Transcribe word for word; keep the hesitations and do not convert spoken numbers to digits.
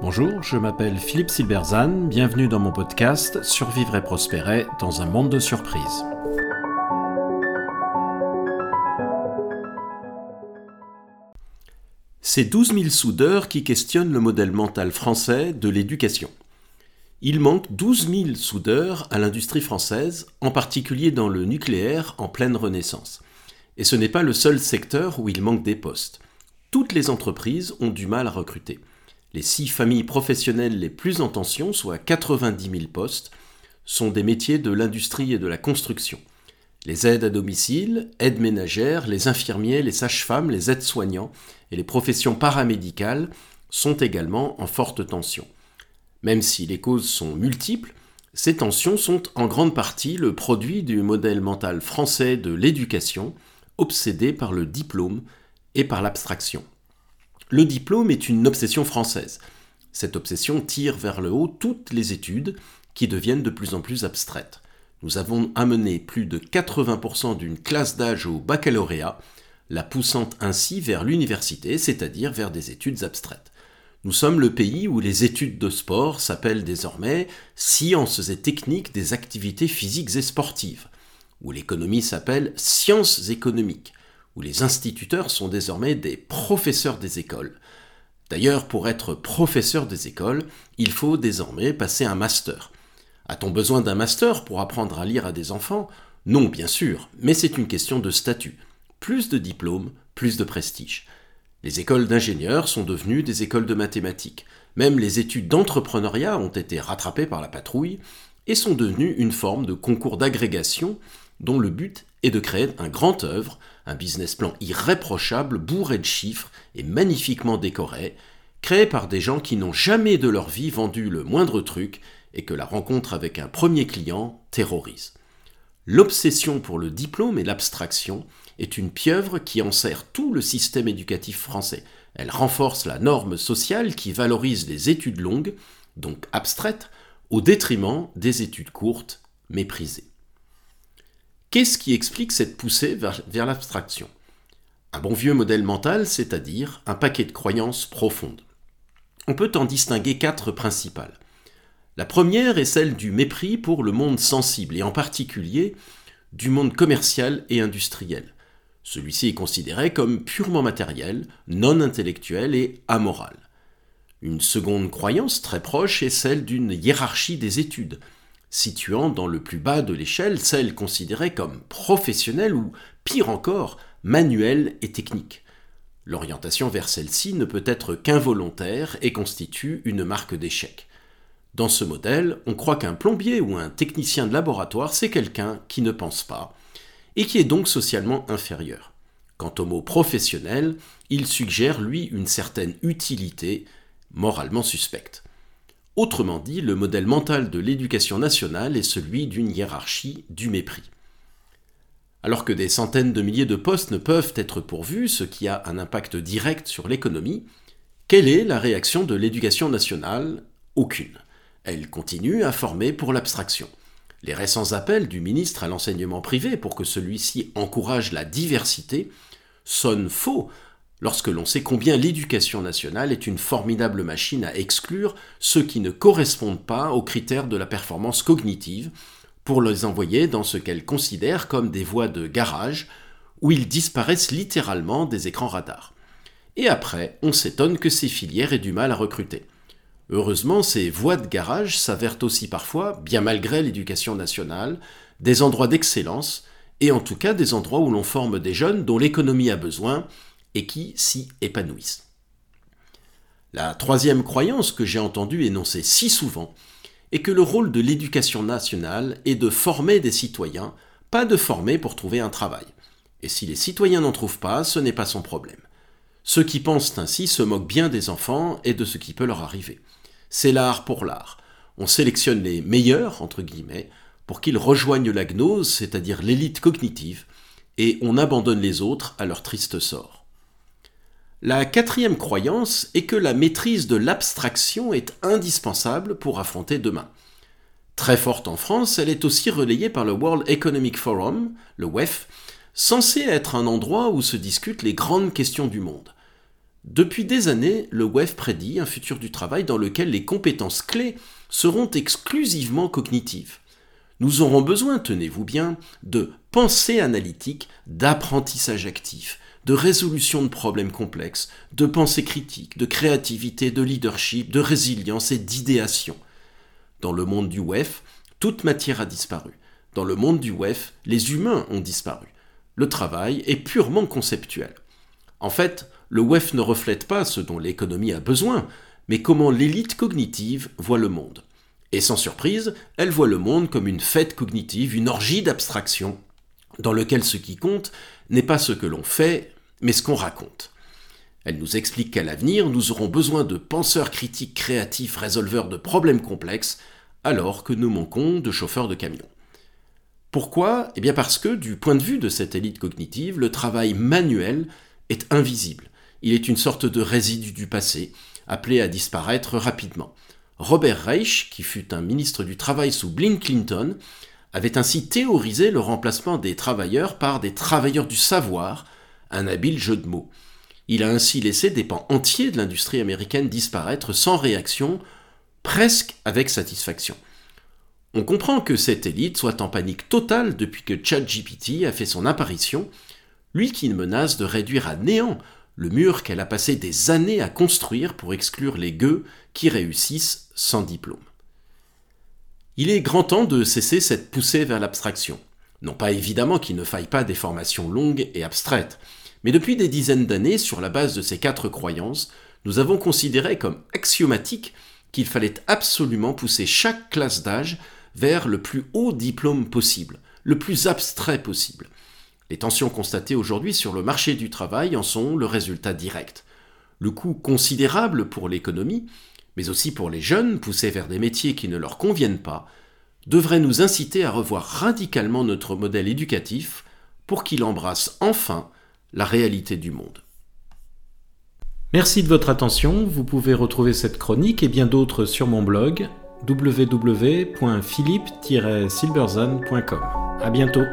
Bonjour, je m'appelle Philippe Silberzan, bienvenue dans mon podcast « Survivre et prospérer dans un monde de surprises ». C'est douze mille soudeurs qui questionnent le modèle mental français de l'éducation. Il manque douze mille soudeurs à l'industrie française, en particulier dans le nucléaire en pleine renaissance. Et ce n'est pas le seul secteur où il manque des postes. Toutes les entreprises ont du mal à recruter. Les six familles professionnelles les plus en tension, soit quatre-vingt-dix mille postes, sont des métiers de l'industrie et de la construction. Les aides à domicile, aides ménagères, les infirmiers, les sages-femmes, les aides-soignants et les professions paramédicales sont également en forte tension. Même si les causes sont multiples, ces tensions sont en grande partie le produit du modèle mental français de l'éducation, obsédé par le diplôme et par l'abstraction. Le diplôme est une obsession française. Cette obsession tire vers le haut toutes les études qui deviennent de plus en plus abstraites. Nous avons amené plus de quatre-vingts pour cent d'une classe d'âge au baccalauréat, la poussant ainsi vers l'université, c'est-à-dire vers des études abstraites. Nous sommes le pays où les études de sport s'appellent désormais « sciences et techniques des activités physiques et sportives », où l'économie s'appelle « sciences économiques », où les instituteurs sont désormais des professeurs des écoles. D'ailleurs, pour être professeur des écoles, il faut désormais passer un master. A-t-on besoin d'un master pour apprendre à lire à des enfants ? Non, bien sûr, mais c'est une question de statut. Plus de diplômes, plus de prestige. Les écoles d'ingénieurs sont devenues des écoles de mathématiques. Même les études d'entrepreneuriat ont été rattrapées par la patrouille et sont devenues une forme de concours d'agrégation dont le but est de créer un grand œuvre, un business plan irréprochable, bourré de chiffres et magnifiquement décoré, créé par des gens qui n'ont jamais de leur vie vendu le moindre truc et que la rencontre avec un premier client terrorise. L'obsession pour le diplôme et l'abstraction est une pieuvre qui enserre tout le système éducatif français. Elle renforce la norme sociale qui valorise les études longues, donc abstraites, au détriment des études courtes, méprisées. Qu'est-ce qui explique cette poussée vers l'abstraction ? Un bon vieux modèle mental, c'est-à-dire un paquet de croyances profondes. On peut en distinguer quatre principales. La première est celle du mépris pour le monde sensible, et en particulier du monde commercial et industriel. Celui-ci est considéré comme purement matériel, non intellectuel et amoral. Une seconde croyance très proche est celle d'une hiérarchie des études, situant dans le plus bas de l'échelle celles considérées comme professionnelles ou, pire encore, manuelles et techniques. L'orientation vers celle-ci ne peut être qu'involontaire et constitue une marque d'échec. Dans ce modèle, on croit qu'un plombier ou un technicien de laboratoire, c'est quelqu'un qui ne pense pas et qui est donc socialement inférieur. Quant au mot « professionnel », il suggère, lui, une certaine utilité moralement suspecte. Autrement dit, le modèle mental de l'éducation nationale est celui d'une hiérarchie du mépris. Alors que des centaines de milliers de postes ne peuvent être pourvus, ce qui a un impact direct sur l'économie, quelle est la réaction de l'éducation nationale ? Aucune. Elle continue à former pour l'abstraction. Les récents appels du ministre à l'enseignement privé pour que celui-ci encourage la diversité sonnent faux lorsque l'on sait combien l'éducation nationale est une formidable machine à exclure ceux qui ne correspondent pas aux critères de la performance cognitive pour les envoyer dans ce qu'elle considère comme des voies de garage où ils disparaissent littéralement des écrans radars. Et après, on s'étonne que ces filières aient du mal à recruter. Heureusement, ces voies de garage s'avèrent aussi parfois, bien malgré l'éducation nationale, des endroits d'excellence, et en tout cas des endroits où l'on forme des jeunes dont l'économie a besoin et qui s'y épanouissent. La troisième croyance que j'ai entendue énoncer si souvent est que le rôle de l'éducation nationale est de former des citoyens, pas de former pour trouver un travail. Et si les citoyens n'en trouvent pas, ce n'est pas son problème. Ceux qui pensent ainsi se moquent bien des enfants et de ce qui peut leur arriver. C'est l'art pour l'art. On sélectionne les « meilleurs » entre guillemets pour qu'ils rejoignent la gnose, c'est-à-dire l'élite cognitive, et on abandonne les autres à leur triste sort. La quatrième croyance est que la maîtrise de l'abstraction est indispensable pour affronter demain. Très forte en France, elle est aussi relayée par le World Economic Forum, le W E F, censé être un endroit où se discutent les grandes questions du monde. Depuis des années, le W E F prédit un futur du travail dans lequel les compétences clés seront exclusivement cognitives. Nous aurons besoin, tenez-vous bien, de pensée analytique, d'apprentissage actif, de résolution de problèmes complexes, de pensée critique, de créativité, de leadership, de résilience et d'idéation. Dans le monde du W E F, toute matière a disparu. Dans le monde du W E F, les humains ont disparu. Le travail est purement conceptuel. En fait, le W E F ne reflète pas ce dont l'économie a besoin, mais comment l'élite cognitive voit le monde. Et sans surprise, elle voit le monde comme une fête cognitive, une orgie d'abstraction, dans lequel ce qui compte n'est pas ce que l'on fait, mais ce qu'on raconte. Elle nous explique qu'à l'avenir, nous aurons besoin de penseurs critiques créatifs résolveurs de problèmes complexes, alors que nous manquons de chauffeurs de camions. Pourquoi ? Eh bien parce que, du point de vue de cette élite cognitive, le travail manuel est invisible. Il est une sorte de résidu du passé, appelé à disparaître rapidement. Robert Reich, qui fut un ministre du Travail sous Bill Clinton, avait ainsi théorisé le remplacement des travailleurs par des travailleurs du savoir, un habile jeu de mots. Il a ainsi laissé des pans entiers de l'industrie américaine disparaître sans réaction, presque avec satisfaction. On comprend que cette élite soit en panique totale depuis que ChatGPT a fait son apparition, lui qui menace de réduire à néant le mur qu'elle a passé des années à construire pour exclure les gueux qui réussissent sans diplôme. Il est grand temps de cesser cette poussée vers l'abstraction. Non pas évidemment qu'il ne faille pas des formations longues et abstraites, mais depuis des dizaines d'années, sur la base de ces quatre croyances, nous avons considéré comme axiomatique qu'il fallait absolument pousser chaque classe d'âge vers le plus haut diplôme possible, le plus abstrait possible. Les tensions constatées aujourd'hui sur le marché du travail en sont le résultat direct. Le coût considérable pour l'économie, mais aussi pour les jeunes poussés vers des métiers qui ne leur conviennent pas, devrait nous inciter à revoir radicalement notre modèle éducatif pour qu'il embrasse enfin la réalité du monde. Merci de votre attention. Vous pouvez retrouver cette chronique et bien d'autres sur mon blog w w w point philippe tiret silberzan point com. À bientôt.